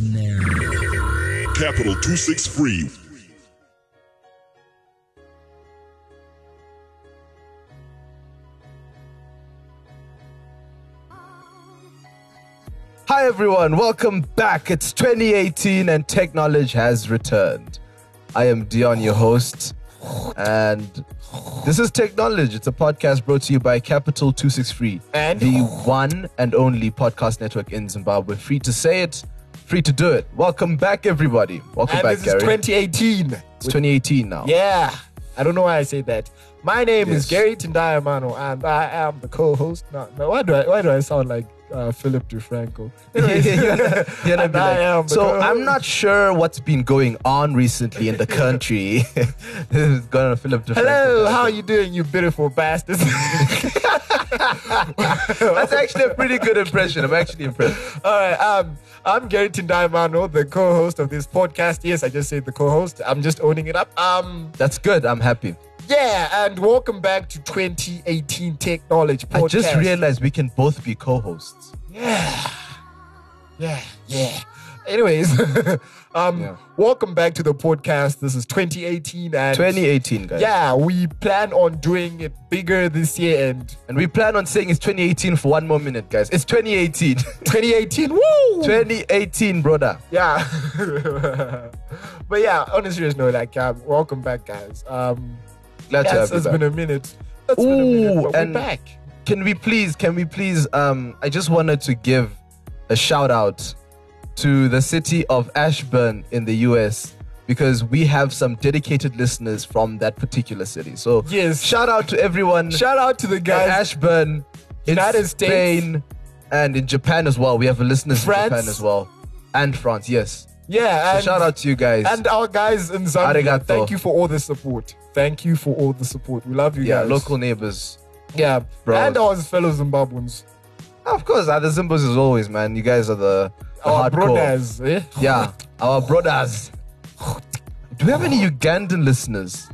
begins now. Capital 263. Hi everyone, welcome back. It's 2018 and Tech Knowledge has returned. I am Dion, your host, and this is Tech Knowledge. It's a podcast brought to you by Capital 263, and the one and only podcast network in Zimbabwe. Free to say it, free to do it. Welcome back, everybody. Welcome back, Gary. And this is 2018. It's 2018 now. Yeah. I don't know why I say that. My name is Gary Ndiamano, and I am the co-host. No, why do I sound like Philip DeFranco? I'm not sure what's been going on recently in the country. Philip DeFranco. Hello, how are you doing, you beautiful bastards? That's actually a pretty good impression. I'm actually impressed. All right, I'm Gary Ndiamano, the co-host of this podcast. Yes, I just said the co-host. I'm just owning it up. That's good. I'm happy. Yeah, and welcome back to 2018 Tech Knowledge Podcast. I just realized we can both be co-hosts. Yeah. Anyways, welcome back to the podcast. This is 2018. And 2018, guys. Yeah, we plan on doing it bigger this year. And we plan on saying it's 2018 for one more minute, guys. It's 2018. 2018, woo! 2018, brother. Yeah. But yeah, on a serious note, welcome back, guys. Glad to have you. It's been a minute. We're back. Can we please? I just wanted to give a shout out to the city of Ashburn in the US, because we have some dedicated listeners from that particular city. So yes, shout out to everyone. Shout out to the guys in Ashburn, United States, Spain, and in Japan as well. We have listeners in Japan as well, and France. Yes. Yeah, and so shout out to you guys. And our guys in Zambia. Arigato. Thank you for all the support. We love you guys. Yeah, local neighbors. Yeah, bro. And our fellow Zimbabweans. Of course, the Zimbabweans as always, man. You guys are our hardcore brothers. Eh? Yeah, our brothers. Do we have any Ugandan listeners?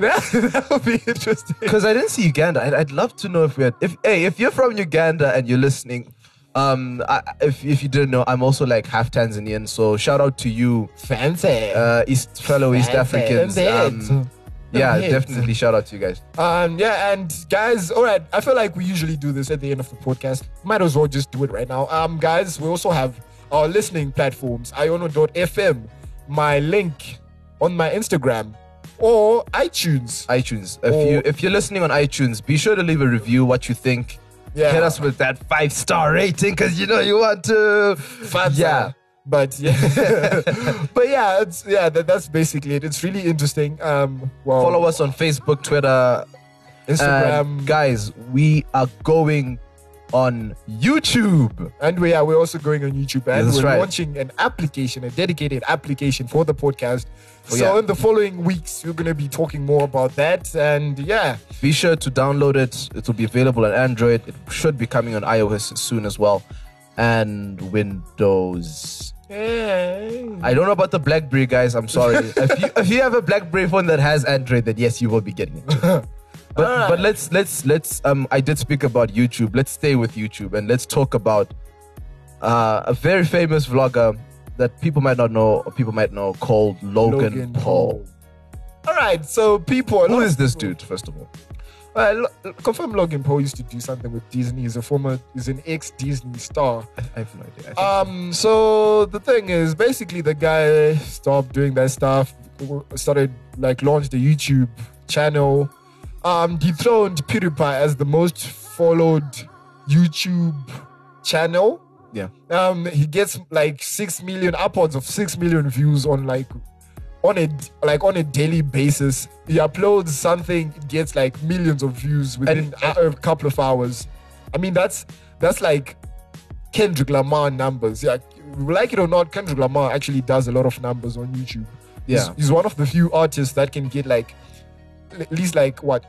That would be interesting. Because I didn't see Uganda. I'd love to know if we had... If you're from Uganda and you're listening... If you didn't know, I'm also half Tanzanian, so shout out to you, fancy East Africans. Definitely shout out to you guys. And guys, all right, I feel like we usually do this at the end of the podcast. Might as well just do it right now. Guys, we also have our listening platforms, iono.fm, my link on my Instagram, or iTunes. If you're listening on iTunes, be sure to leave a review what you think. Yeah. Hit us with that 5-star rating because you know you want to. That's basically it. It's really interesting. Follow us on Facebook, Twitter, Instagram. Guys, we are going on YouTube, and we're also going on YouTube, and we're launching an application, a dedicated application for the podcast. In the following weeks, we're going to be talking more about that, and be sure to download it. It will be available on Android. It should be coming on iOS soon as well, and Windows. Hey. I don't know about the BlackBerry, guys. I'm sorry. if you have a BlackBerry phone that has Android, then yes, you will be getting it. But, right. But let's I did speak about YouTube. Let's stay with YouTube and let's talk about a very famous vlogger that people might not know or people might know called Logan Paul. All right, so people... Who is this dude, first of all? Confirm Logan Paul used to do something with Disney. He's an ex-Disney star. I have no idea. So the thing is, basically the guy stopped doing that stuff, started launched a YouTube channel, dethroned PewDiePie as the most followed YouTube channel. Yeah. He gets 6 million, upwards of 6 million views on a daily basis. He uploads something, gets millions of views within a couple of hours. I mean, that's Kendrick Lamar numbers. Yeah, like it or not, Kendrick Lamar actually does a lot of numbers on YouTube. Yeah, he's one of the few artists that can get at least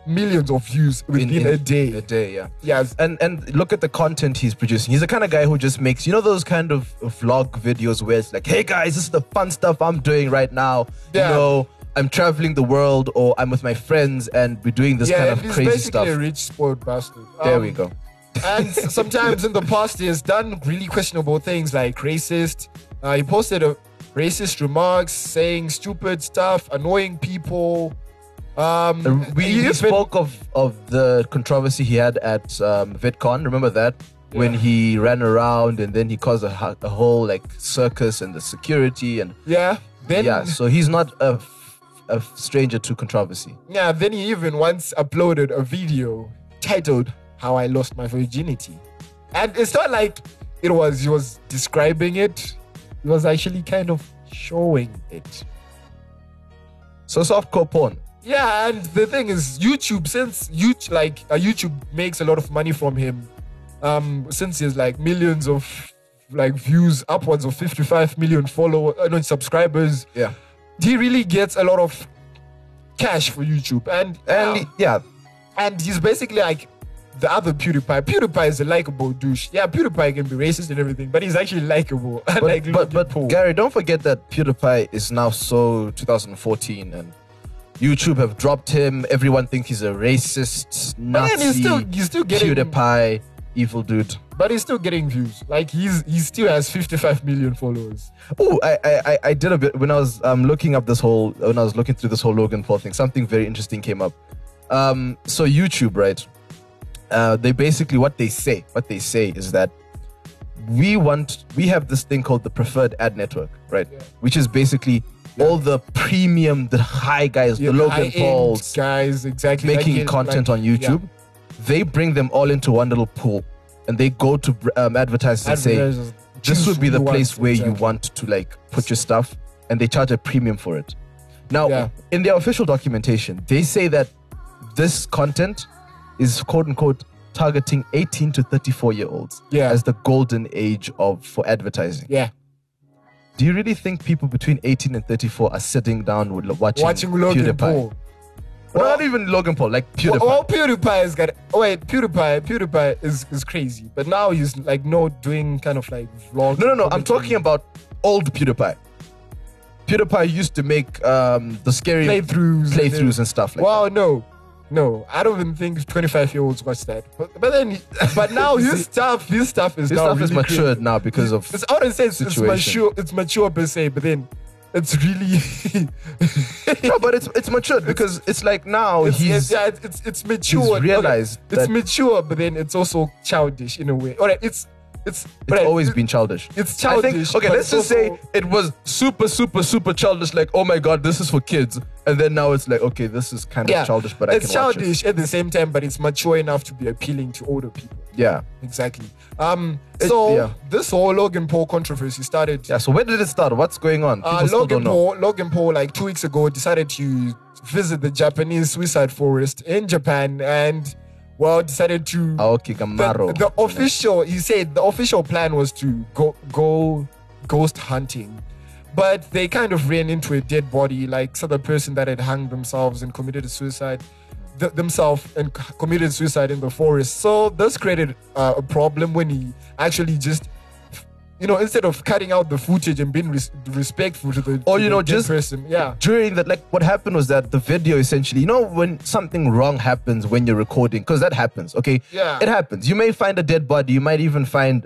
millions of views within a day. A day, yeah. Yes. And look at the content he's producing. He's the kind of guy who just makes, those kind of vlog videos where it's hey guys, this is the fun stuff I'm doing right now. Yeah. I'm traveling the world or I'm with my friends and we're doing this kind of crazy stuff. He's basically a rich spoiled bastard. There we go. And sometimes in the past he has done really questionable things like racist, He posted racist remarks, saying stupid stuff, annoying people. We spoke of the controversy he had at VidCon. Remember that? Yeah. When he ran around and then he caused a whole like circus and the security and so he's not a stranger to controversy. Yeah, then he even once uploaded a video titled "How I Lost My Virginity," and it's not like he was describing it. He was actually kind of showing it. So softcore porn. Yeah, and the thing is, YouTube, since YouTube makes a lot of money from him, since he has like millions of like views, upwards of 55 million subscribers. Yeah, he really gets a lot of cash for YouTube, and he's basically like the other PewDiePie. PewDiePie is a likable douche. Yeah, PewDiePie can be racist and everything, but he's actually likable. But Gary, don't forget that PewDiePie is now so 2014 and YouTube have dropped him. Everyone thinks he's a racist, Nazi, he's still getting, PewDiePie, evil dude. But he's still getting views. Like he still has 55 million followers. Oh, I did a bit when I was looking through this whole Logan Paul thing. Something very interesting came up. So YouTube, right? They basically what they say is that we have this thing called the preferred ad network, right? Yeah. Which is basically all the premium, the high guys, the Logan Pauls guys, exactly, making content on YouTube. Yeah. They bring them all into one little pool, and they go to advertisers and say, "This would be the place where you want to like put your stuff," and they charge a premium for it. Now, in their official documentation, they say that this content is quote unquote targeting 18 to 34-year-olds as the golden age for advertising. Yeah. Do you really think people between 18 and 34 are sitting down watching Logan Paul? Well, not even Logan Paul, like PewDiePie. Well, PewDiePie has got... Oh, wait, PewDiePie is crazy. But now he's like doing kind of like vlogs. No, I'm talking about old PewDiePie. PewDiePie used to make the scary playthroughs and stuff like that. Well, no. I don't even think 25-year-olds watch that. But now his stuff is now really matured now because of the situation. It's mature per se, but then it's really... No, but it's matured because it's like now it's mature. He's realized it's mature, but then it's also childish in a way. All right, it's always been childish. It's childish. Let's just say it was super, super, super childish. Like, oh my God, this is for kids. And then now it's like, okay, this is kind of childish, but I can watch it. It's childish at the same time, but it's mature enough to be appealing to older people. Yeah. Exactly. This whole Logan Paul controversy started. Yeah, so where did it start? What's going on? Logan Paul, like 2 weeks ago, decided to visit the Japanese suicide forest in Japan and... Well, decided to... Aoki Gamaro. He said the official plan was to go ghost hunting. But they kind of ran into a dead body, like some person that had hung themselves and committed suicide in the forest. So this created a problem when he actually just... instead of cutting out the footage and being respectful to the person. Yeah. During that, what happened was that the video essentially, when something wrong happens when you're recording, because that happens, okay? Yeah. It happens. You may find a dead body. You might even find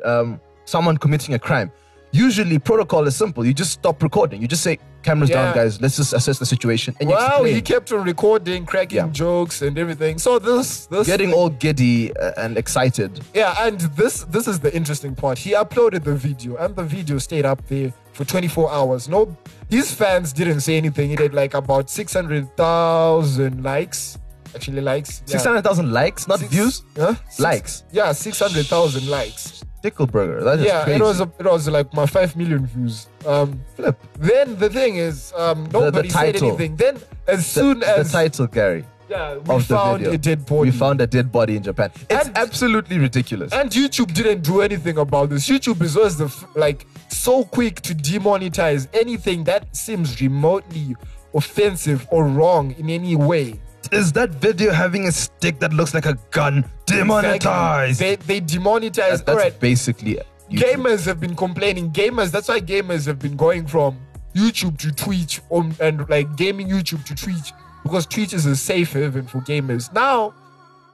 someone committing a crime. Usually, protocol is simple. You just stop recording. You just say, cameras down, guys. Let's just assess the situation. And he kept on recording, cracking jokes and everything. So this getting all giddy and excited. Yeah, and this is the interesting part. He uploaded the video, and the video stayed up there for 24 hours. No, his fans didn't say anything. It had about 600,000 likes. 600,000 likes, not views. Huh? Likes. Yeah, 600,000 likes. Stickleburger. That is crazy. It was like my 5 million views. Flip. Then the thing is, nobody said anything. Then as soon as the title, Gary. Yeah, we found a dead body in Japan. It's absolutely ridiculous. And YouTube didn't do anything about this. YouTube is always so quick to demonetize anything that seems remotely offensive or wrong in any way. Is that video having a stick that looks like a gun? Demonetized. They demonetized. That's basically it. Gamers have been complaining. That's why gamers have been going from YouTube to Twitch and gaming YouTube to Twitch, because Twitch is a safe haven for gamers now.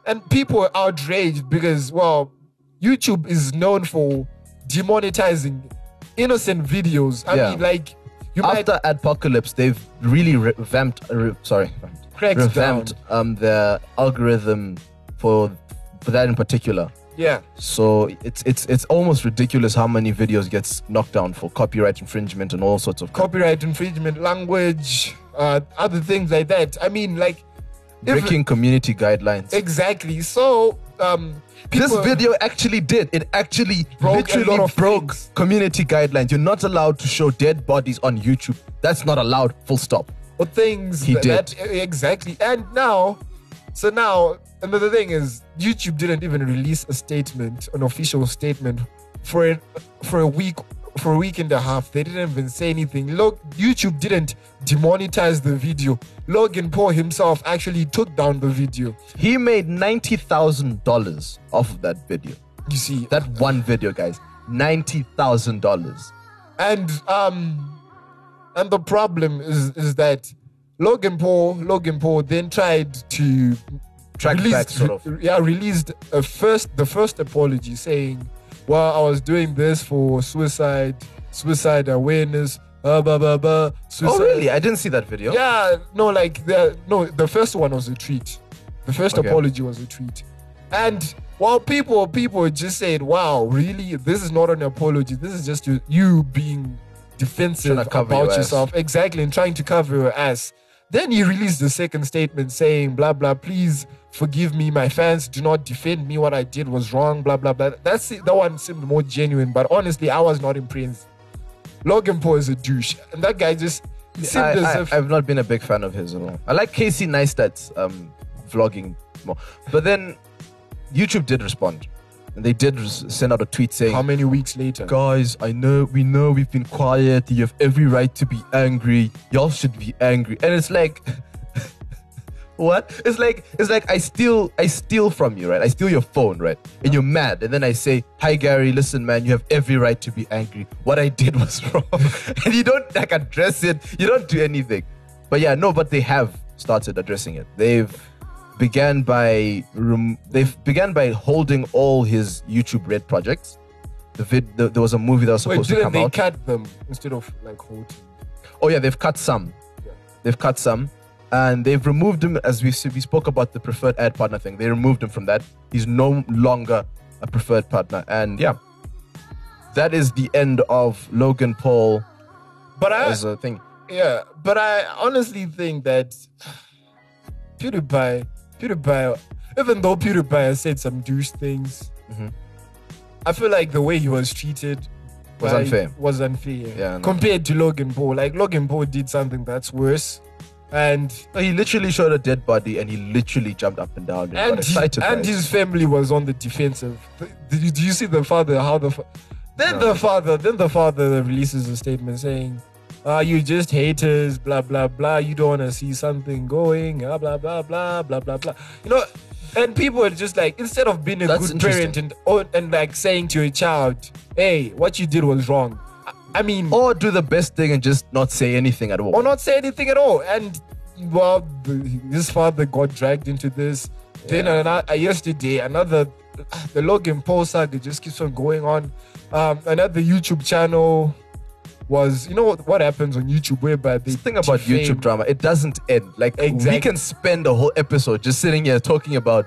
And people are outraged because, well, YouTube is known for demonetizing innocent videos. I mean, like, you after Adpocalypse, they've really revamped their algorithm for that in particular. Yeah. So it's almost ridiculous how many videos gets knocked down for copyright infringement and all sorts of copyright infringement, language, other things like that. I mean, like breaking community guidelines. Exactly. So this video actually did. It actually literally broke community guidelines. You're not allowed to show dead bodies on YouTube. That's not allowed. Full stop. Or things he did. Exactly. And now, so now. Another thing is YouTube didn't even release a statement, an official statement for a week and a half. They didn't even say anything. Look, YouTube didn't demonetize the video. Logan Paul himself actually took down the video. He made $90,000 off of that video. You see, that one video, guys, $90,000. And the problem is that Logan Paul then tried to released the first apology saying, well, I was doing this for suicide awareness, suicide. Oh really? I didn't see that video. Yeah, no, like the first one was a tweet. The first apology was a tweet. And while people just said, wow, really? This is not an apology. This is just you being defensive about yourself. Exactly, and trying to cover your ass. Then he released the second statement saying, blah, blah, please forgive me. My fans do not defend me. What I did was wrong, blah, blah, blah. That's it. That one seemed more genuine. But honestly, I was not impressed. Logan Paul is a douche. And that guy just seemed as if... I've not been a big fan of his at all. I like Casey Neistat's vlogging more. But then YouTube did respond. And they did send out a tweet saying... How many weeks later? Guys, we know we've been quiet. You have every right to be angry. Y'all should be angry. And it's like... what? It's like I steal from you, right? I steal your phone, right? And you're mad. And then I say, hi, Gary, listen, man, you have every right to be angry. What I did was wrong. And you don't address it. You don't do anything. But yeah, no, but they have started addressing it. They've began by holding all his YouTube Red projects. There was a movie that was supposed to come out. Wait, didn't they cut them instead of holding? Oh yeah, they've cut some. Yeah. They've cut some, and they've removed him, as we spoke about the preferred ad partner thing. They removed him from that. He's no longer a preferred partner, and yeah, that is the end of Logan Paul. But as a thing. Yeah, but I honestly think that PewDiePie, even though PewDiePie has said some douche things, I feel like the way he was treated was unfair. Yeah, no. Compared to Logan Paul. Like, Logan Paul did something that's worse. And he literally showed a dead body and he literally jumped up and down and got excited. And his family was on the defensive. Did you see the father? The father releases a statement saying, you just haters, blah, blah, blah. You don't want to see something going, blah, blah, blah, blah, blah, blah, blah. You know, and people are just like, instead of being a good parent and saying to your child, hey, what you did was wrong. I mean... Or do the best thing and just not say anything at all. Or not say anything at all. And, well, his father got dragged into this. Yeah. Then yesterday, the Logan Paul saga just keeps on going on. Another YouTube channel... was, you know what happens on YouTube whereby they... This thing about YouTube drama, it doesn't end. Like, exactly. We can spend a whole episode just sitting here talking about,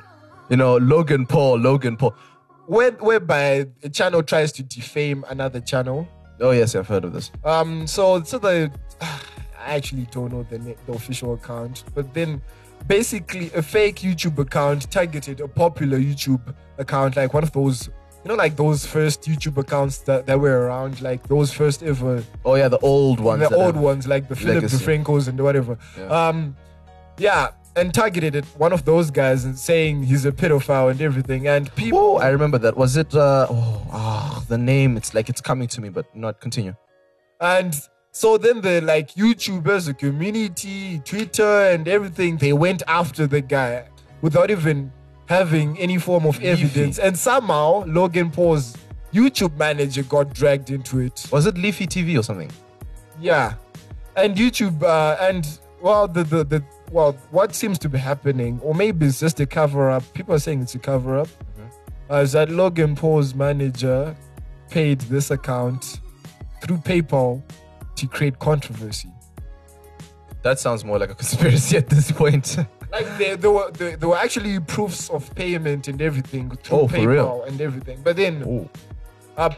you know, Logan Paul. Whereby a channel tries to defame another channel. Oh, yes, I've heard of this. I actually don't know the official account, but then basically a fake YouTube account targeted a popular YouTube account, like one of those... You know, like those first YouTube accounts that were around, like those first ever. Oh yeah, the old ones. The old ones, like the Philip DeFranco's and whatever. Yeah. And targeted at one of those guys and saying he's a pedophile and everything. And people. Oh, I remember that. Was it? The name. It's like it's coming to me, but not continue. And so then the YouTubers, the community, Twitter, and everything, they went after the guy without even having any form of evidence. Leafy. And somehow Logan Paul's YouTube manager got dragged into it. Was it Leafy TV or something? Yeah. And YouTube what seems to be happening, or maybe it's just a cover-up, people are saying it's a cover-up, is that Logan Paul's manager paid this account through PayPal to create controversy. That sounds more like a conspiracy at this point. Like there were actually proofs of payment and everything through PayPal and everything. But then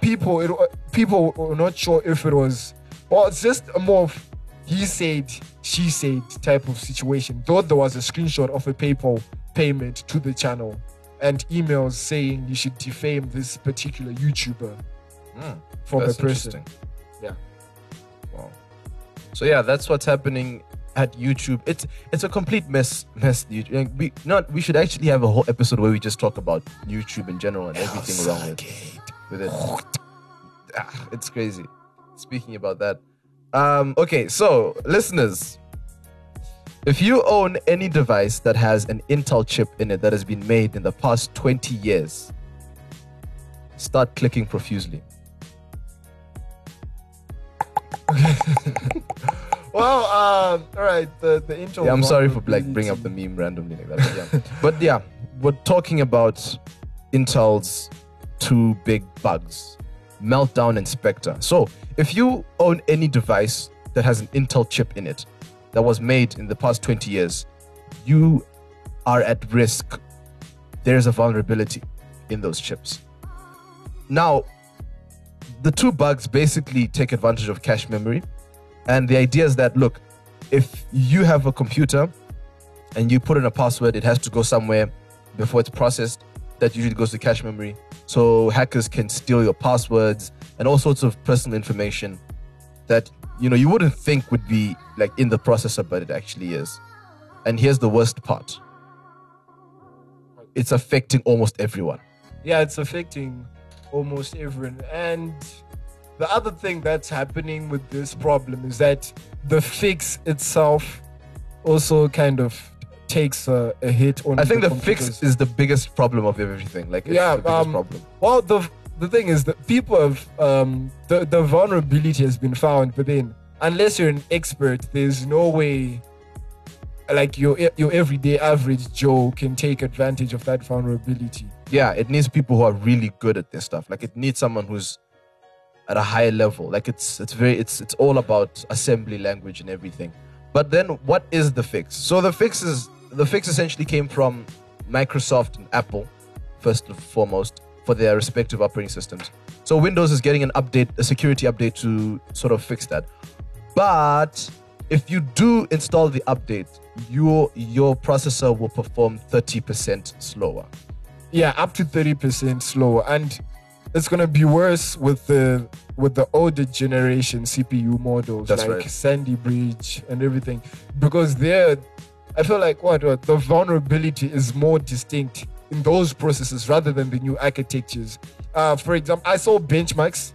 people were not sure if it was... Well, it's just a more of he said, she said type of situation. Though there was a screenshot of a PayPal payment to the channel and emails saying you should defame this particular YouTuber from a person. Yeah. Wow. So yeah, that's what's happening at YouTube. It's a complete mess. We should actually have a whole episode where we just talk about YouTube in general and everything around it. With it. It's crazy. Speaking about that. Okay, so listeners, if you own any device that has an Intel chip in it that has been made in the past 20 years, start clicking profusely. Well, all right, the intro. Yeah, I'm sorry for bringing up the meme randomly like that. But yeah. But yeah, we're talking about Intel's two big bugs, Meltdown and Spectre. So if you own any device that has an Intel chip in it that was made in the past 20 years, you are at risk. There's a vulnerability in those chips. Now, the two bugs basically take advantage of cache memory. And the idea is that, look, if you have a computer and you put in a password, it has to go somewhere before it's processed. That usually goes to cache memory. So hackers can steal your passwords and all sorts of personal information that, you wouldn't think would be like in the processor, but it actually is. And here's the worst part. It's affecting almost everyone. Yeah, it's affecting almost everyone. And the other thing that's happening with this problem is that the fix itself also kind of takes a hit on. I think the fix is the biggest problem of everything. Like, it's the biggest problem. Well, the thing is that people have the vulnerability has been found, but then unless you're an expert, there's no way like your everyday average Joe can take advantage of that vulnerability. Yeah, it needs people who are really good at this stuff. Like, it needs someone who's at a higher level. Like, it's all about assembly language and everything. But then what is the fix? So the fix essentially came from Microsoft and Apple, first and foremost, for their respective operating systems. So Windows is getting an update, a security update to sort of fix that. But if you do install the update, your processor will perform 30% slower. Yeah, up to 30% slower. And it's gonna be worse with the older generation CPU models. That's like Sandy Bridge and everything, because I feel like the vulnerability is more distinct in those processes rather than the new architectures. For example, I saw benchmarks.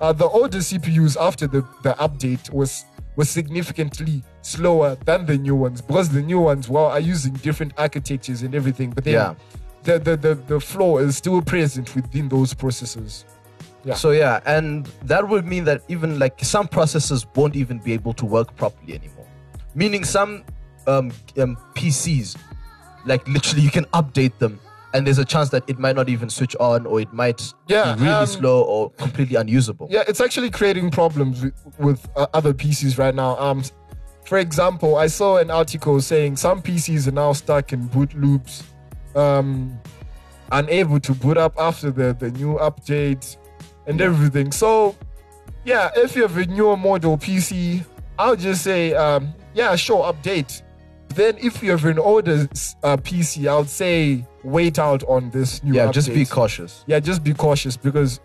The older CPUs after the update was significantly slower than the new ones, because the new ones are using different architectures and everything. But then the flaw is still present within those processes. Yeah. So yeah, and that would mean that even like some processes won't even be able to work properly anymore. Meaning some PCs, like literally you can update them and there's a chance that it might not even switch on, or it might be really slow or completely unusable. Yeah, it's actually creating problems with other PCs right now. For example, I saw an article saying some PCs are now stuck in boot loops, unable to boot up after the new update and everything. So yeah, if you have a newer model PC, I'll just say update. Then if you have an older PC, I would say wait out on this new update. Just be cautious. Yeah, just be cautious, because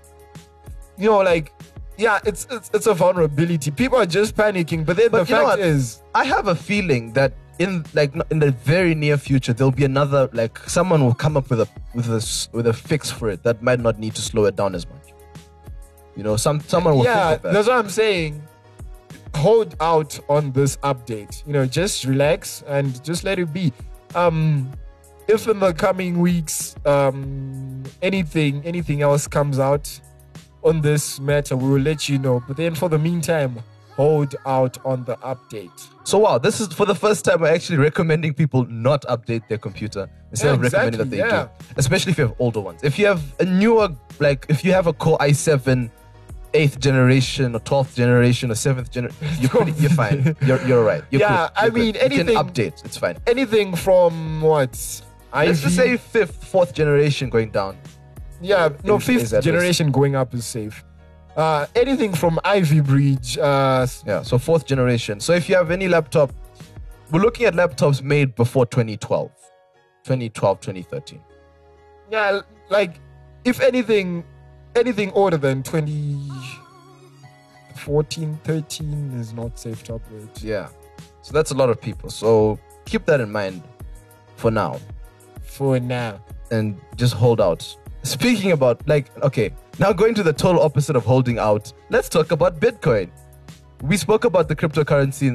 it's a vulnerability. People are just panicking, but then the fact is, I have a feeling that in the very near future, there'll be another, like, someone will come up with a fix for it that might not need to slow it down as much. Someone will think of that. That's what I'm saying. Hold out on this update. Just relax and just let it be. If in the coming weeks anything else comes out on this matter, we will let you know. But then for the meantime, hold out on the update. So this is for the first time we're actually recommending people not update their computer instead of recommending that they do. Especially if you have older ones. If you have a newer, like if you have a Core i7 8th generation or 12th generation or 7th generation, you're fine. You're right. You're good. Anything. You can update. It's fine. Anything from what? Let's just say 5th, 4th generation going down. Yeah, no, 5th generation going up is safe. Anything from Ivy Bridge. So 4th generation. So if you have any laptop, we're looking at laptops made before 2013. Yeah, like, if anything older than 2014, 13 is not safe to upgrade. Yeah. So that's a lot of people. So keep that in mind for now. And just hold out. Speaking about, like, okay, now going to the total opposite of holding out, let's talk about Bitcoin. We spoke about the cryptocurrency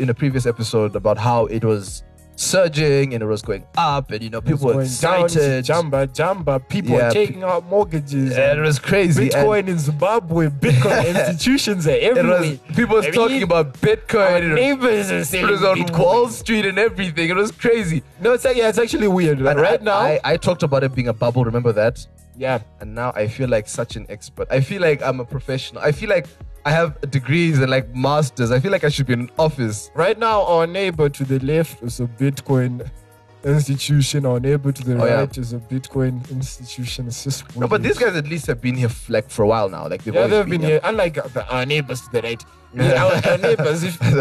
in a previous episode about how it was surging and it was going up, and people were excited. Down, jamba. People were taking out mortgages. And it was crazy. Bitcoin in Zimbabwe, Bitcoin institutions are everywhere. People were talking about Bitcoin. Our neighbors are saying it was on Bitcoin. Wall Street and everything. It was crazy. No, it's actually weird. Like, right now, I talked about it being a bubble. Remember that? Yeah. And now I feel like such an expert. I feel like I'm a professional. I feel like I have degrees and like masters. I feel like I should be in an office. Right now, our neighbor to the left is a Bitcoin institution. Our neighbor to the right is a Bitcoin institution. No, but these guys at least have been here for a while now. Like they've been here. Unlike our neighbors to the right. Yeah. Our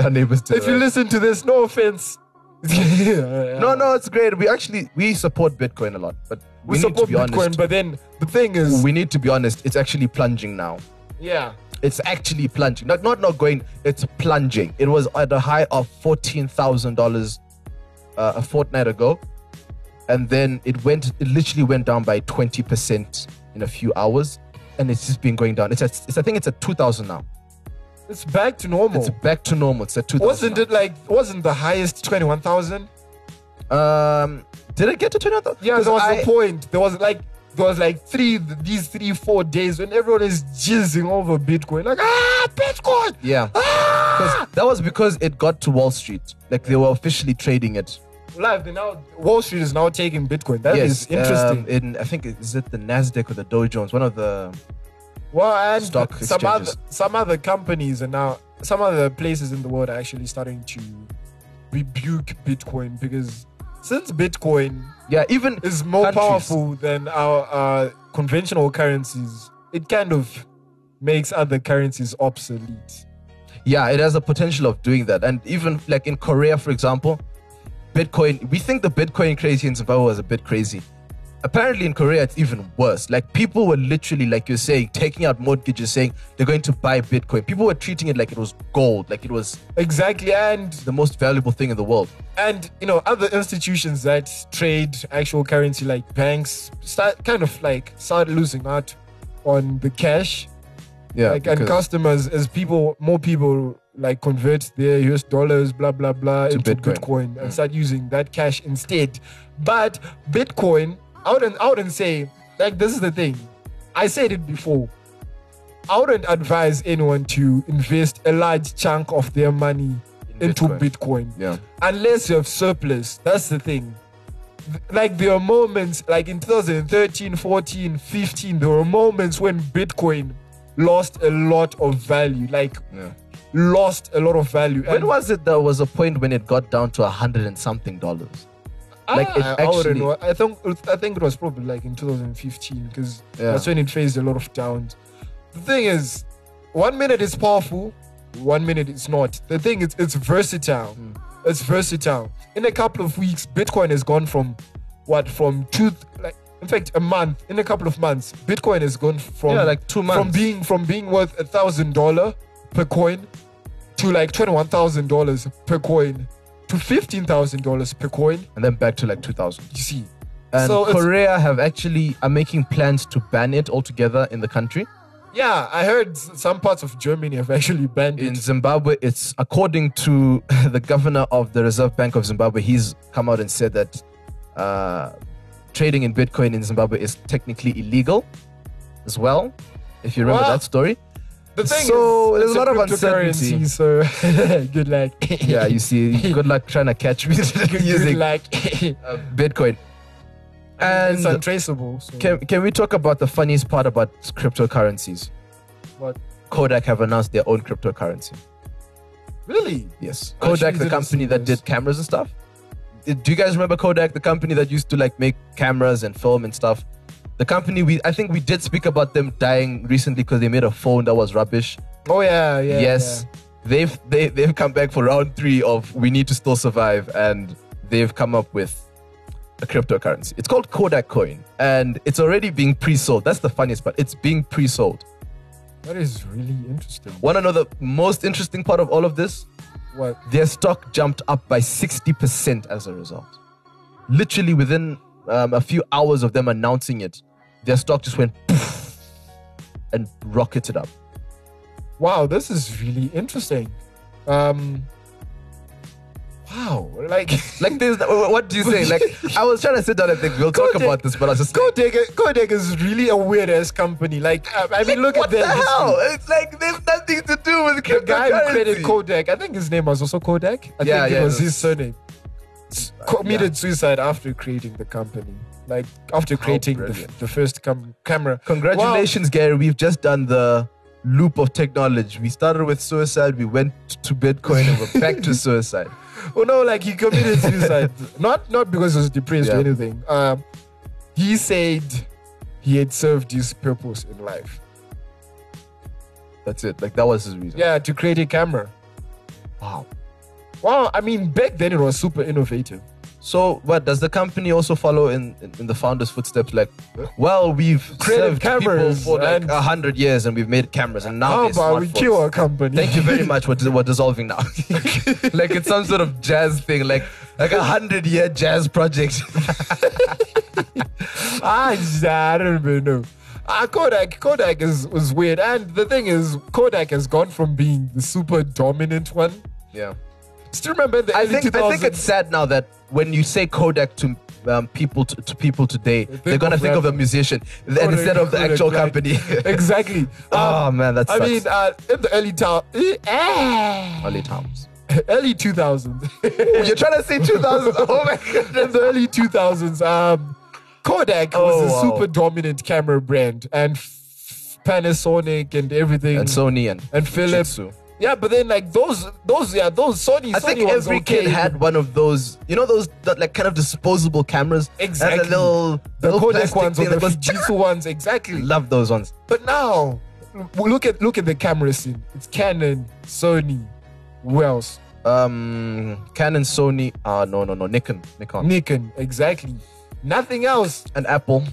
neighbors. If you listen to this, no offense. No, it's great. We support Bitcoin a lot, but we support Bitcoin. Honest. But then the thing is, we need to be honest. It's actually plunging now. Yeah. It's actually plunging. Not going. It's plunging. It was at a high of $14,000 a fortnight ago, and then it went. It literally went down by 20% in a few hours, and it's just been going down. I think it's at 2,000 now. It's back to normal. It's at 2,000. Wasn't the highest 21,000? Did it get to 21,000? Yeah, there was no point. There was 4 days when everyone is jizzing over Bitcoin. Like, Bitcoin! Yeah. That was because it got to Wall Street. Like, they were officially trading it. Wall Street is now taking Bitcoin. That is interesting. I think, is it the NASDAQ or the Dow Jones? One of the stock exchanges. Some other companies are now, some other places in the world are actually starting to rebuke Bitcoin because since Bitcoin is more powerful than our conventional currencies, it kind of makes other currencies obsolete. Yeah, it has the potential of doing that. And even like in Korea, for example, Bitcoin, we think the Bitcoin crazy in Zimbabwe was a bit crazy. Apparently in Korea, it's even worse. Like people were literally, like you're saying, taking out mortgages, saying they're going to buy Bitcoin. People were treating it like it was gold, like it was exactly and the most valuable thing in the world. And other institutions that trade actual currency, like banks, start losing out on the cash. Yeah, and customers, as more people like convert their US dollars, blah blah blah, into Bitcoin and start using that cash instead. But Bitcoin. I wouldn't say, like, this is the thing. I said it before. I wouldn't advise anyone to invest a large chunk of their money into Bitcoin. Yeah. Unless you have surplus. That's the thing. Like, there are moments, like in 2013, 14, 15, there were moments when Bitcoin lost a lot of value. When was it there was a point when it got down to $100 and something? I think it was probably like in 2015 because that's when it faced a lot of downs. The thing is, 1 minute it's powerful, 1 minute it's not. The thing is, it's versatile. It's versatile. In a couple of weeks, Bitcoin has gone in a couple of months, Bitcoin has gone from 2 months from being worth $1,000 per coin to like $21,000 per coin. To $15,000 per coin, and then back to like 2,000. You see, and so Korea are making plans to ban it altogether in the country. Yeah, I heard some parts of Germany have actually banned it. In Zimbabwe, it's according to the governor of the Reserve Bank of Zimbabwe. He's come out and said that trading in Bitcoin in Zimbabwe is technically illegal, as well. If you remember that story. The thing is, there's a lot of uncertainty. So, good luck. Yeah, you see, good luck trying to catch me using Bitcoin. And it's untraceable. So. Can we talk about the funniest part about cryptocurrencies? What? Kodak have announced their own cryptocurrency. Really? Yes. Kodak, the company that did cameras and stuff. Do you guys remember Kodak, the company that used to like make cameras and film and stuff? The company, I think we did speak about them dying recently because they made a phone that was rubbish. Oh yeah, yeah. Yes, yeah. They've come back for round 3 of we need to still survive, and they've come up with a cryptocurrency. It's called Kodak Coin, and it's already being pre-sold. That's the funniest part. It's being pre-sold. That is really interesting. Want to know the most interesting part of all of this? What? Their stock jumped up by 60% as a result. Literally within a few hours of them announcing it, their stock just went poof and rocketed up. Wow, this is really interesting. Wow, like this. What do you say? Like, I was trying to sit down and think we'll talk about this, but I was just Kodak is really a weird ass company. Like, I mean, look at them. What the hell? It's like there's nothing to do with cryptocurrency. The guy who created Kodak, I think his name was also Kodak. I think it was his surname. Committed suicide after creating the company. Like after creating the first camera. Congratulations, wow. Gary. We've just done the loop of technology. We started with suicide. We went to Bitcoin, and we're back to suicide. Oh no, like he committed suicide. not because he was depressed or anything. He said he had served his purpose in life. That's it. Like that was his reason. Yeah, to create a camera. Wow. Wow, I mean back then it was super innovative. So what does the company also follow in the founders' footsteps? Like, well, we've created cameras for like 100 years, and we've made cameras, and now how about we kill our company? Thank you very much. We're dissolving now. Like it's some sort of jazz thing, like 100-year jazz project. I don't even know. Kodak was weird, and the thing is, Kodak has gone from being the super dominant one. Yeah. Still remember the early 2000s. I think it's sad now that when you say Kodak to people today, they're gonna think of a musician instead of the actual company. Exactly. Oh man, that sucks. I mean, in the early 2000s. You're trying to say 2000s? Oh my god, in the early 2000s, Kodak was a super dominant camera brand, and Panasonic and everything, and Sony and Philips. Shitsu. Yeah, but then like those Sony. I think every kid had one of those. You know those like kind of disposable cameras. Exactly. And the little Kodak ones or the Fujitsu ones. Exactly. Love those ones. But now, look at the camera scene. It's Canon, Sony, who else? Canon, Sony. No, Nikon. Nikon, exactly. Nothing else. And Apple.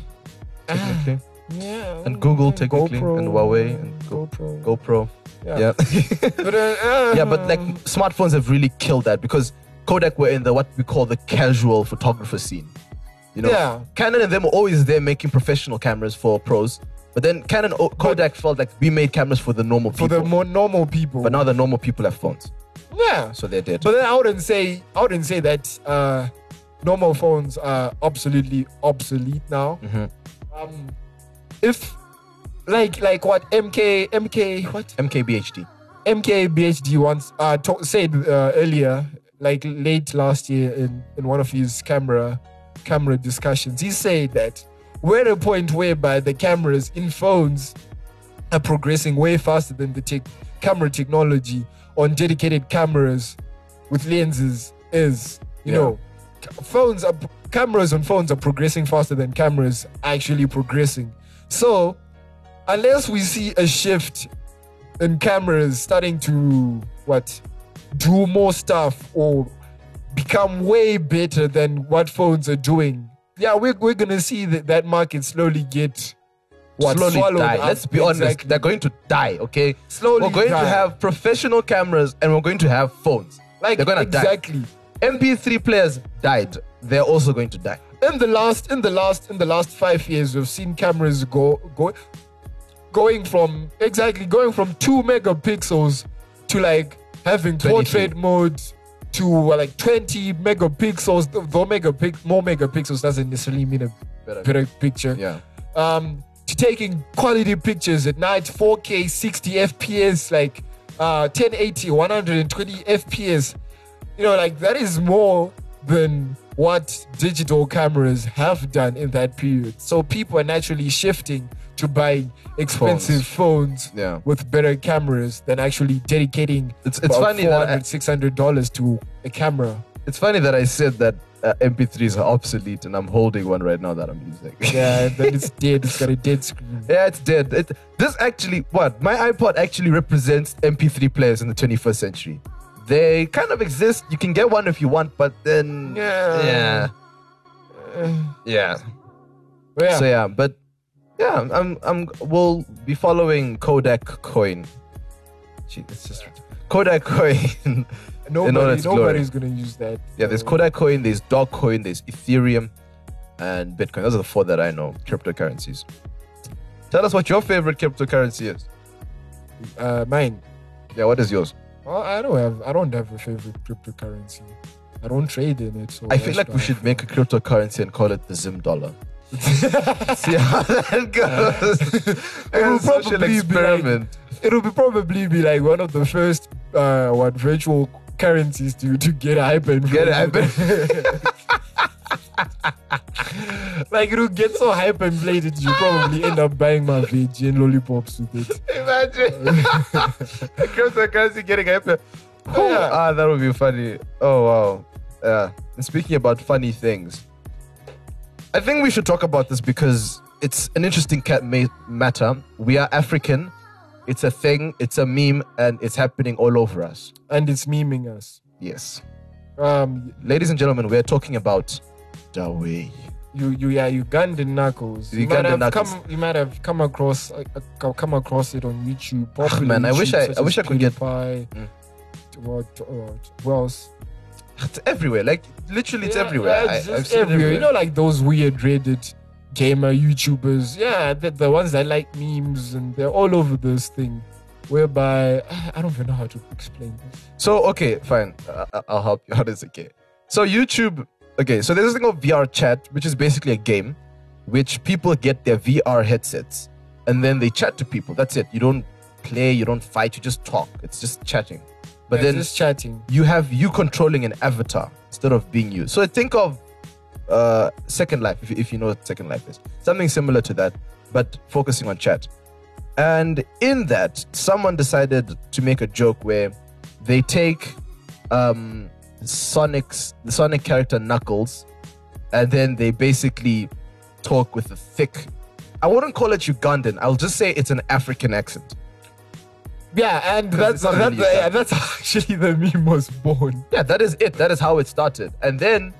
Technically. Yeah. And Google technically, GoPro, and Huawei, and GoPro. Yeah. But like smartphones have really killed that because Kodak were in the what we call the casual photographer scene. You know, Canon and them were always there making professional cameras for pros. But then Kodak felt like we made cameras for the normal people. For the more normal people. But now the normal people have phones. Yeah. So they're dead. But then I wouldn't say that normal phones are absolutely obsolete now. Mm-hmm. If like what MKBHD once said earlier, like late last year in one of his camera discussions, he said that we're at a point whereby the cameras in phones are progressing way faster than the camera technology on dedicated cameras with lenses is. You know, cameras on phones are progressing faster than cameras actually progressing. So unless we see a shift in cameras starting to do more stuff or become way better than what phones are doing, we're gonna see that market slowly get slowly die. Let's be honest, they're going to die. Okay, slowly we're going to have professional cameras and we're going to have phones. Like they're gonna die. MP3 players died. They're also going to die. In the last 5 years, we've seen cameras going from 2 megapixels to like having portrait mode to like 20 megapixels. Though more megapixels doesn't necessarily mean a better picture. Yeah. To taking quality pictures at night, 4K, 60 FPS, like 1080, 120 FPS. You know, like that is more than what digital cameras have done in that period. So people are naturally shifting to buying expensive phones with better cameras than actually dedicating it's about $400, $600 to a camera. It's funny that I said that MP3s are obsolete, and I'm holding one right now that I'm using. Yeah, but it's dead. It's got a dead screen. Yeah, it's dead. My iPod actually represents MP3 players in the 21st century. They kind of exist. You can get one if you want, but then... So yeah, but yeah, we'll be following Kodak Coin. Gee, that's just... Kodak Coin. Nobody's going to use that. Yeah, there's Kodak Coin, there's Dog Coin, there's Ethereum, and Bitcoin. Those are the four that I know, cryptocurrencies. Tell us what your favorite cryptocurrency is. Mine. Yeah, what is yours? Well, I don't have a favorite cryptocurrency. I don't trade in it. So I feel like we should make a cryptocurrency and call it the Zim dollar. See how that goes. It'll probably be like one of the first virtual currencies to get hyped. Like, it'll get so hyperinflated, you probably end up buying my VG and lollipops with it. Imagine a cryptocurrency getting hyper. Oh, yeah. Ah, that would be funny. Oh, wow. Yeah. And speaking about funny things, I think we should talk about this because it's an interesting matter. We are African. It's a thing. It's a meme, and it's happening all over us. And it's memeing us. Yes. Ladies and gentlemen, we're talking about Dawei. Ugandan Knuckles. You might have come across it on YouTube. Man, I wish I could get PewDiePie. What else? It's everywhere. Like, literally, it's everywhere. It's everywhere. You know, like those weird Reddit gamer YouTubers. Yeah, the ones that like memes, and they're all over this thing. Whereby I don't even know how to explain this. So okay, fine. I'll help you out. It's okay. So YouTube. Okay, so there's this thing called VRChat, which is basically a game which people get their VR headsets and then they chat to people. That's it. You don't play, you don't fight, you just talk. It's just chatting. But then just chatting. You have you controlling an avatar instead of being you. So think of Second Life, if you know what Second Life is. Something similar to that, but focusing on chat. And in that, someone decided to make a joke where they take... the Sonic character Knuckles, and then they basically talk with a thick, I wouldn't call it Ugandan, I'll just say it's an African accent. Yeah, and that's actually the meme was born. Yeah, that is it. That is how it started. And then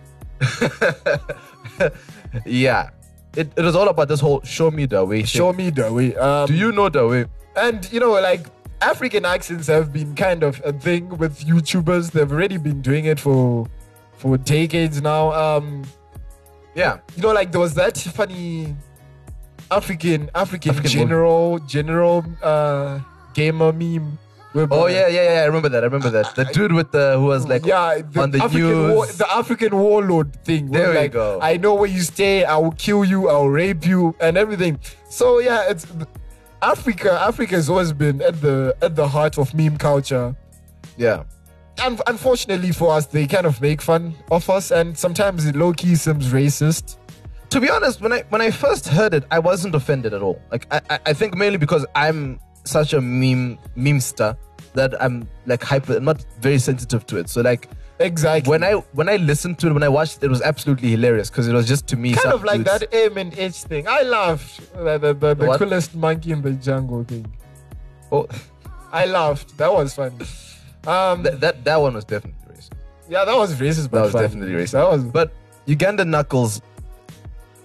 yeah, it was all about this whole show me the way. Show me the way. Do you know the way? And you know, like, African accents have been kind of a thing with YouTubers. They've already been doing it for decades now. Yeah. You know, like, there was that funny African general gamer meme. Yeah. I remember that. The dude with who was like on the news. The African warlord thing. There we go. I know where you stay. I will kill you. I will rape you and everything. So yeah, it's... Africa has always been at the heart of meme culture. Yeah. Unfortunately for us, they kind of make fun of us, and sometimes it low-key seems racist. To be honest, when I first heard it, I wasn't offended at all. Like, I think mainly because I'm such a memester that I'm like not very sensitive to it. So like, exactly. When I listened to it, when I watched it, it was absolutely hilarious because it was just, to me, kind of like that M and H thing. I laughed. The coolest monkey in the jungle thing. Oh, I laughed. That was funny. That one was definitely racist. Yeah, that was racist. But that was funny. Definitely racist. That was. But Ugandan Knuckles,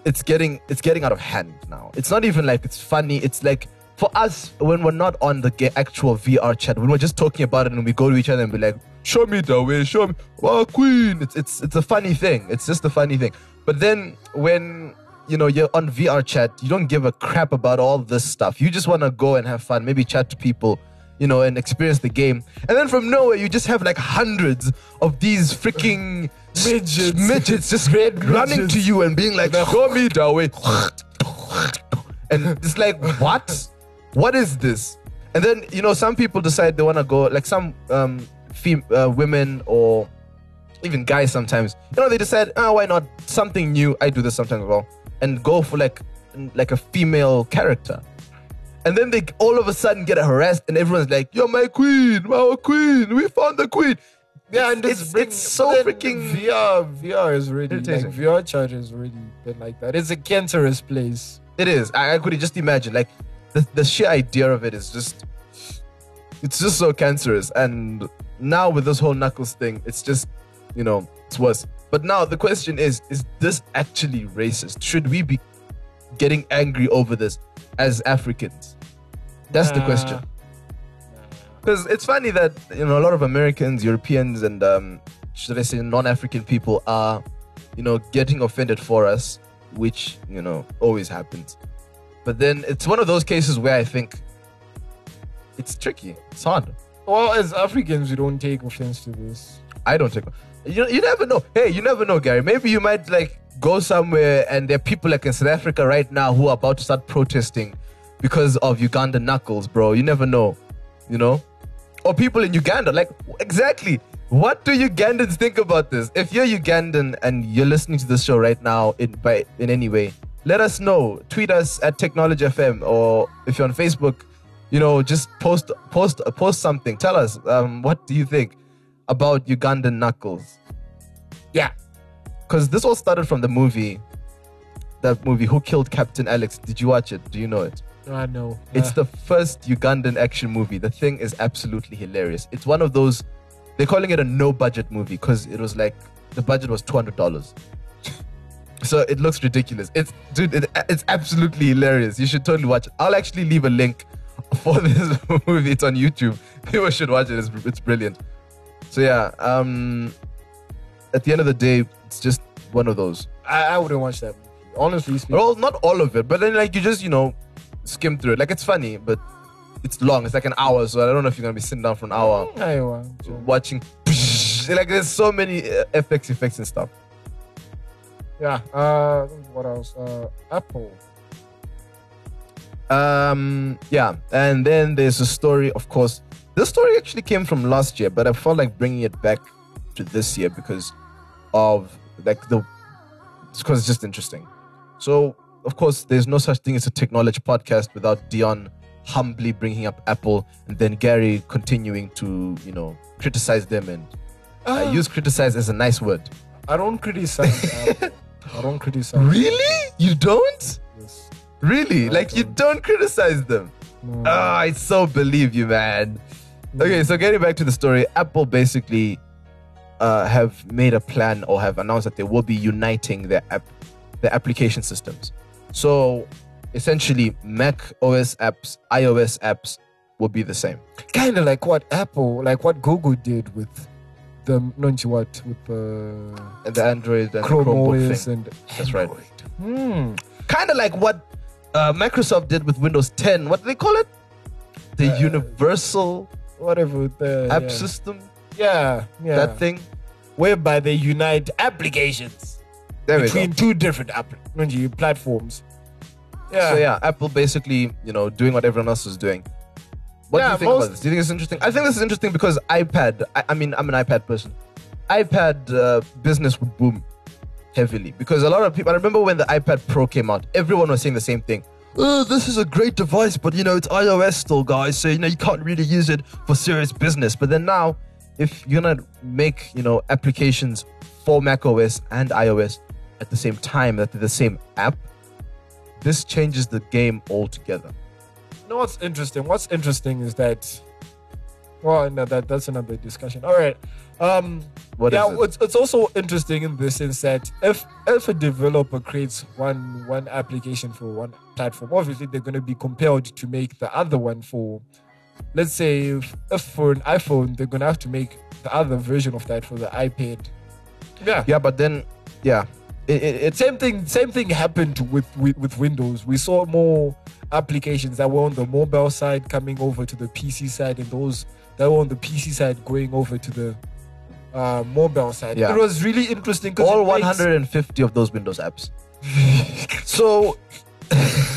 it's getting out of hand now. It's not even like it's funny. It's like, for us, when we're not on the actual VR chat, when we're just talking about it and we go to each other and be like, show me the way, show me, oh queen, it's a funny thing. It's just a funny thing. But then when, you know, you're on VR chat, you don't give a crap about all this stuff. You just want to go and have fun, maybe chat to people, you know, and experience the game. And then from nowhere, you just have like hundreds of these freaking midgets just running to you and being like, show me the way. And it's like, what? What is this? And then, you know, some people decide they want to go, like some women or even guys sometimes, you know, they decide, oh, why not something new? I do this sometimes as well, and go for like a female character. And then they all of a sudden get harassed, and everyone's like, "You're my queen, our queen. We found the queen." Yeah, and it's so freaking VR is really irritating. Like, VR chat is really been like that. It's a cancerous place. It is. I could just imagine like the sheer idea of it is just, it's just so cancerous. And now with this whole Knuckles thing, it's just, you know, it's worse. But now the question is this actually racist? Should we be getting angry over this as Africans? That's the question. Because it's funny that, you know, a lot of Americans, Europeans, and should I say non-African people are, you know, getting offended for us, which, you know, always happens. But then it's one of those cases where I think it's tricky. It's hard. Well, as Africans, we don't take offense to this. I don't take offense. You never know. Hey, you never know, Gary. Maybe you might like go somewhere and there are people like in South Africa right now who are about to start protesting because of Ugandan Knuckles, bro. You never know, you know? Or people in Uganda. Like, exactly. What do Ugandans think about this? If you're Ugandan and you're listening to this show right now in any way, let us know. Tweet us at Tech Knowledge FM, or if you're on Facebook, you know, just post something. Tell us, what do you think about Ugandan Knuckles? Yeah. Because this all started from the movie, that movie, Who Killed Captain Alex? Did you watch it? Do you know it? I know. It's the first Ugandan action movie. The thing is absolutely hilarious. It's one of those, they're calling it a no-budget movie because it was like, the budget was $200. So it looks ridiculous. It's absolutely hilarious. You should totally watch it. I'll actually leave a link for this movie. It's on YouTube. People should watch it. It's brilliant. So yeah, at the end of the day, it's just one of those. I wouldn't watch that movie, honestly speaking. Well, not all of it, but then like you just, you know, skim through it. Like it's funny, but it's long. It's like an hour, so I don't know if you're going to be sitting down for an hour watching. Like there's so many effects and stuff. Yeah, what else? Apple. Yeah, and then there's a story, of course. This story actually came from last year, but I felt like bringing it back to this year because of because it's just interesting. So, of course, there's no such thing as a technology podcast without Dion humbly bringing up Apple and then Gary continuing to, you know, criticize them, and I use criticize as a nice word. I don't criticize Apple. I don't criticize. Really? You don't? Yes. Really? You don't criticize them? No. I so believe you, man. Okay, so getting back to the story, Apple basically have made a plan or have announced that they will be uniting their application systems. So essentially, Mac OS apps, iOS apps will be the same. Kind of like what Apple, like what Google did with the Android and Chrome OS thing. That's right. Kind of like what Microsoft did with Windows 10. What do they call it? The universal whatever the app system. Yeah. That thing whereby they unite applications between two different platforms. Yeah. So yeah, Apple basically, you know, doing what everyone else is doing. What do you think about this? Do you think it's interesting? I think this is interesting because iPad. I mean, I'm an iPad person. iPad business would boom heavily because a lot of people. I remember when the iPad Pro came out, everyone was saying the same thing. Oh, this is a great device, but you know it's iOS still, guys. So you know you can't really use it for serious business. But then now, if you're gonna make, you know, applications for macOS and iOS at the same time, that they're the same app, this changes the game altogether. You know what's interesting? What's interesting is that, well, no, that's another discussion. All right. What is it? It's also interesting in the sense that if a developer creates one application for one platform, obviously they're going to be compelled to make the other one for, let's say, if for an iPhone, they're going to have to make the other version of that for the iPad. Yeah. Yeah, but then, yeah. Same thing happened with Windows. We saw more applications that were on the mobile side coming over to the PC side, and those that were on the PC side going over to the mobile side. Yeah. It was really interesting. All 150 of those Windows apps. So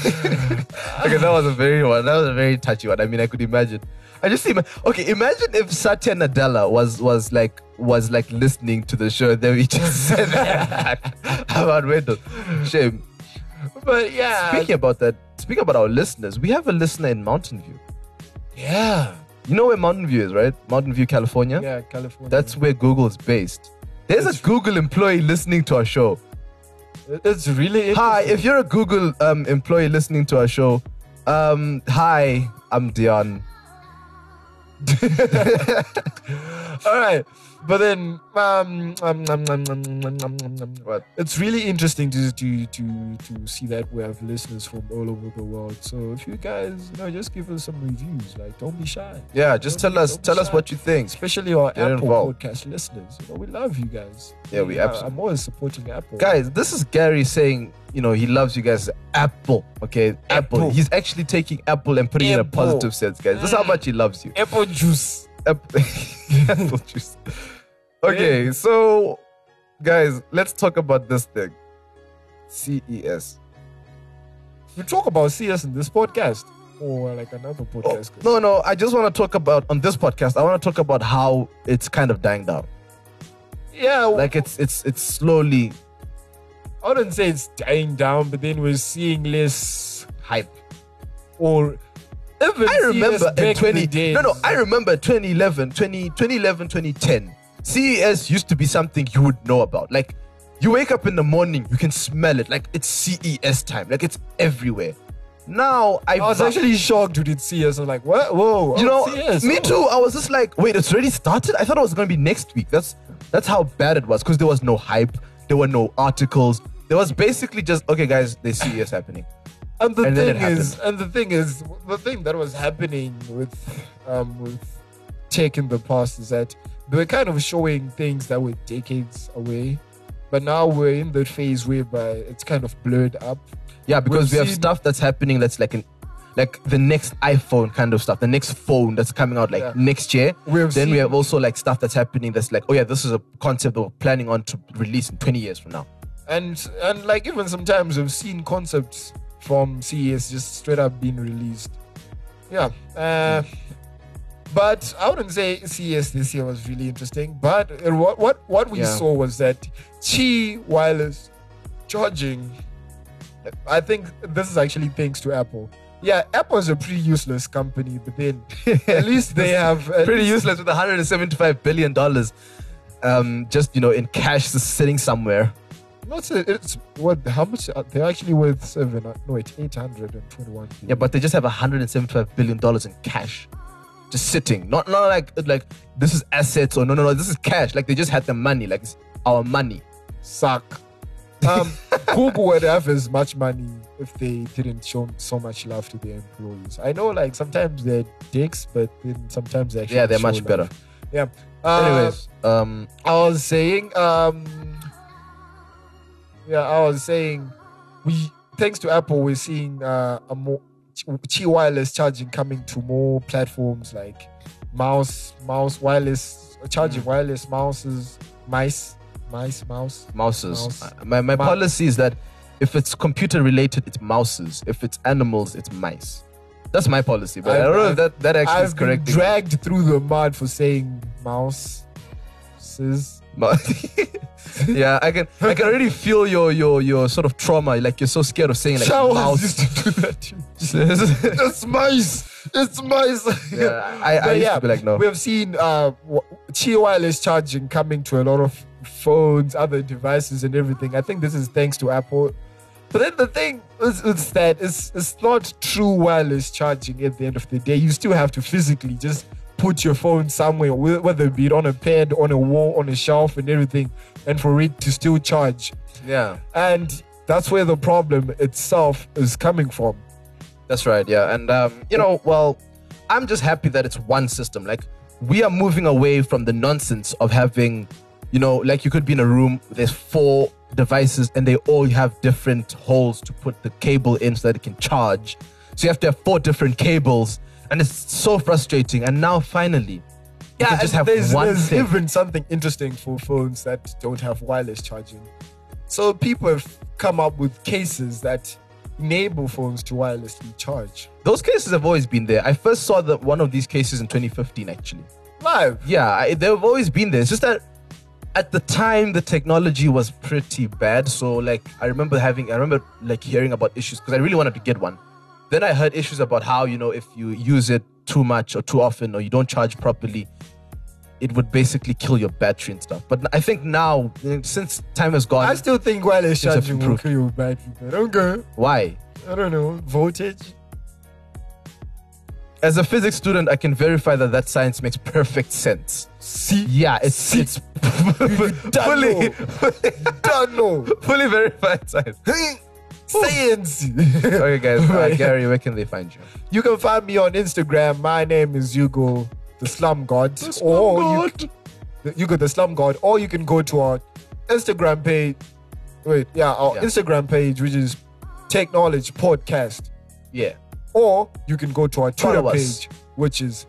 Okay, that was a very one. That was a very touchy one. I mean, I could imagine. I just see. Okay, imagine if Satya Nadella was like listening to the show, then we just said that about Windows. Shame. But yeah. Speaking about our listeners, we have a listener in Mountain View. Yeah. You know where Mountain View is, right? Mountain View, California. Yeah, California. That's where Google's based. That's a Google employee listening to our show. It's really interesting. Hi, if you're a Google employee listening to our show, hi, I'm Dion. All right. But then, what? It's really interesting to see that we have listeners from all over the world. So if you guys, just give us some reviews. Like, don't be shy. Yeah, just tell us what you think. Especially our Apple podcast listeners. We love you guys. Yeah, we absolutely. I'm always supporting Apple. Guys, this is Gary saying, he loves you guys. Apple, okay? Apple. He's actually taking Apple and putting it in a positive sense, guys. This is how much he loves you. Apple juice. Apple juice. Okay, so guys, let's talk about this thing. CES. We talk about CES in this podcast or like another podcast? Oh, no, I just want to talk about, on this podcast, I want to talk about how it's kind of dying down. Yeah. Like it's slowly. I wouldn't say it's dying down, but then we're seeing less hype. Or even I remember in 2010. CES used to be something you would know about. Like, you wake up in the morning, you can smell it. Like, it's CES time. Like, it's everywhere. Now, I was actually shocked, dude, it's CES. I was like, what? Whoa. CES. Me too. I was just like, wait, it's already started? I thought it was going to be next week. That's how bad it was, because there was no hype. There were no articles. There was basically just, okay, guys, there's CES happening. And the thing is, the thing that was happening with tech in the past is that they were kind of showing things that were decades away. But now we're in the phase whereby it's kind of blurred up. Yeah, because we have stuff that's happening that's like the next iPhone kind of stuff. The next phone that's coming out next year. We have also like stuff that's happening that's like, oh yeah, this is a concept that we're planning on to release in 20 years from now. And like even sometimes we've seen concepts from CES just straight up being released. Yeah. But I wouldn't say CES this year was really interesting. But what we saw was that Qi wireless charging, I think this is actually thanks to Apple. Yeah, Apple is a pretty useless company, but then at least they have... pretty useless with $175 billion just, in cash just sitting somewhere. How much? They're actually worth $821 billion. Yeah, but they just have $175 billion in cash. Just sitting, not like this is assets or no, this is cash. Like they just had the money, like it's our money. Suck. Google would have as much money if they didn't show so much love to their employees. I know, like sometimes they're dicks, but then sometimes they actually they're much better. Yeah. Anyways, I was saying, thanks to Apple, we're seeing a more Qi wireless charging coming to more platforms like mouse wireless charging, wireless mouses. My policy is that if it's computer related, it's mouses. If it's animals, it's mice. That's my policy. But I don't know if that actually is correct. I've been dragged through the mud for saying mouses. Yeah, I can already feel your sort of trauma. Like you're so scared of saying like Showers mouse. Used to do that. It's mice. It's mice. Yeah, I used to be like no. We have seen Qi wireless charging coming to a lot of phones, other devices, and everything. I think this is thanks to Apple. But then the thing is that it's not true wireless charging. At the end of the day, you still have to physically just put your phone somewhere, whether it be on a pad, on a wall, on a shelf and everything, and for it to still charge. Yeah. And that's where the problem itself is coming from. That's right, yeah. And, I'm just happy that it's one system. Like, we are moving away from the nonsense of having, like you could be in a room, there's 4 devices and they all have different holes to put the cable in so that it can charge. So you have to have 4 different cables. And it's so frustrating. And now finally, you can just have one thing. There's even something interesting for phones that don't have wireless charging. So people have come up with cases that enable phones to wirelessly charge. Those cases have always been there. I first saw that one of these cases in 2015, actually. Live? Yeah, they've always been there. It's just that at the time, the technology was pretty bad. So, like, I remember hearing about issues because I really wanted to get one. Then I heard issues about how, you know, if you use it too much or too often or you don't charge properly, it would basically kill your battery and stuff. But I think now, since time has gone... I still think wireless charging will kill your battery. But okay. Why? I don't know. Voltage? As a physics student, I can verify that science makes perfect sense. See? Yeah, it's fully verified science. Science. Okay, guys. Gary, where can they find you? You can find me on Instagram. My name is Hugo, the Slum God. Hugo, the Slum God. Or you can go to our Instagram page. Instagram page, which is Tech Knowledge Podcast. Yeah. Or you can go to our Twitter page, which is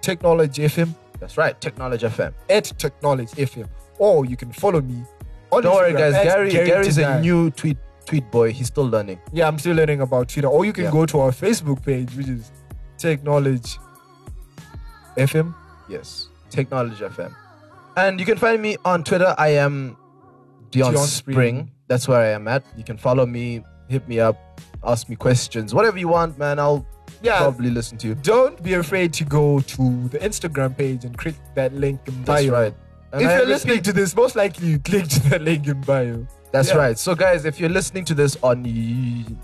Tech Knowledge FM. That's right, Tech Knowledge FM. At Tech Knowledge FM. Or you can follow me on Instagram. Don't worry, guys. Gary's a new tweet boy. He's still learning. Yeah, I'm still learning about Twitter. Or you can go to our Facebook page, which is Tech Knowledge FM. Yes, Tech Knowledge FM. And you can find me on Twitter. I am Dion Spring. That's where I am at. You can follow me. Hit me up. Ask me questions. Whatever you want, man. I'll probably listen to you. Don't be afraid to go to the Instagram page and click that link in bio. That's right. And if you're listening to this, most likely you clicked that link in bio. That's right. So, guys, if you're listening to this on YouTube,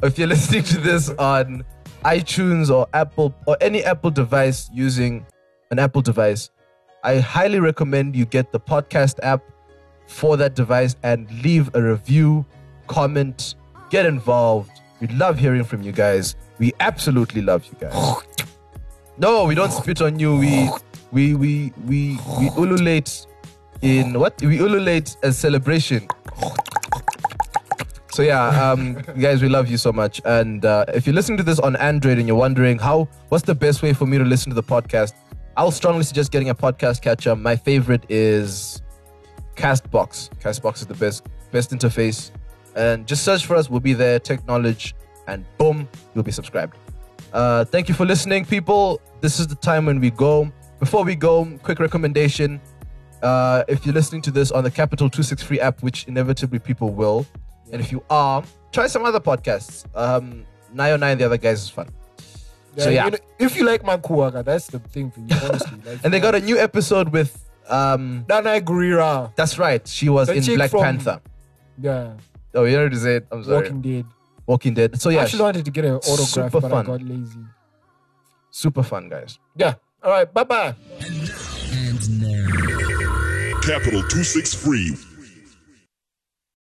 or if you're listening to this on iTunes or Apple or any Apple device using an Apple device, I highly recommend you get the podcast app for that device and leave a review, comment, get involved. We love hearing from you guys. We absolutely love you guys. No, we don't spit on you. We ululate in what? We ululate as celebration. So guys, we love you so much. And if you're listening to this on Android and you're wondering what's the best way for me to listen to the podcast, I'll strongly suggest getting a podcast catcher. My favorite is Castbox. Castbox is the best interface. And just search for us. We'll be there, Tech Knowledge, and boom, you'll be subscribed. Thank you for listening, people. This is the time when we go. Before we go, quick recommendation. If you're listening to this on the Capital 263 app, which inevitably people will, and if you are, try some other podcasts. 909, The Other Guys is fun. Yeah, so, yeah. You know, if you like Mankuwaga, that's the thing for you, honestly. Like, and they got a new episode with... Danai Gurira. That's right. She was in Black Panther. Yeah. Oh, you already said. I'm sorry. Walking Dead. So yeah, I actually wanted to get an autograph, but I got lazy. Super fun, guys. Yeah. All right. Bye bye. And now. Capital 263.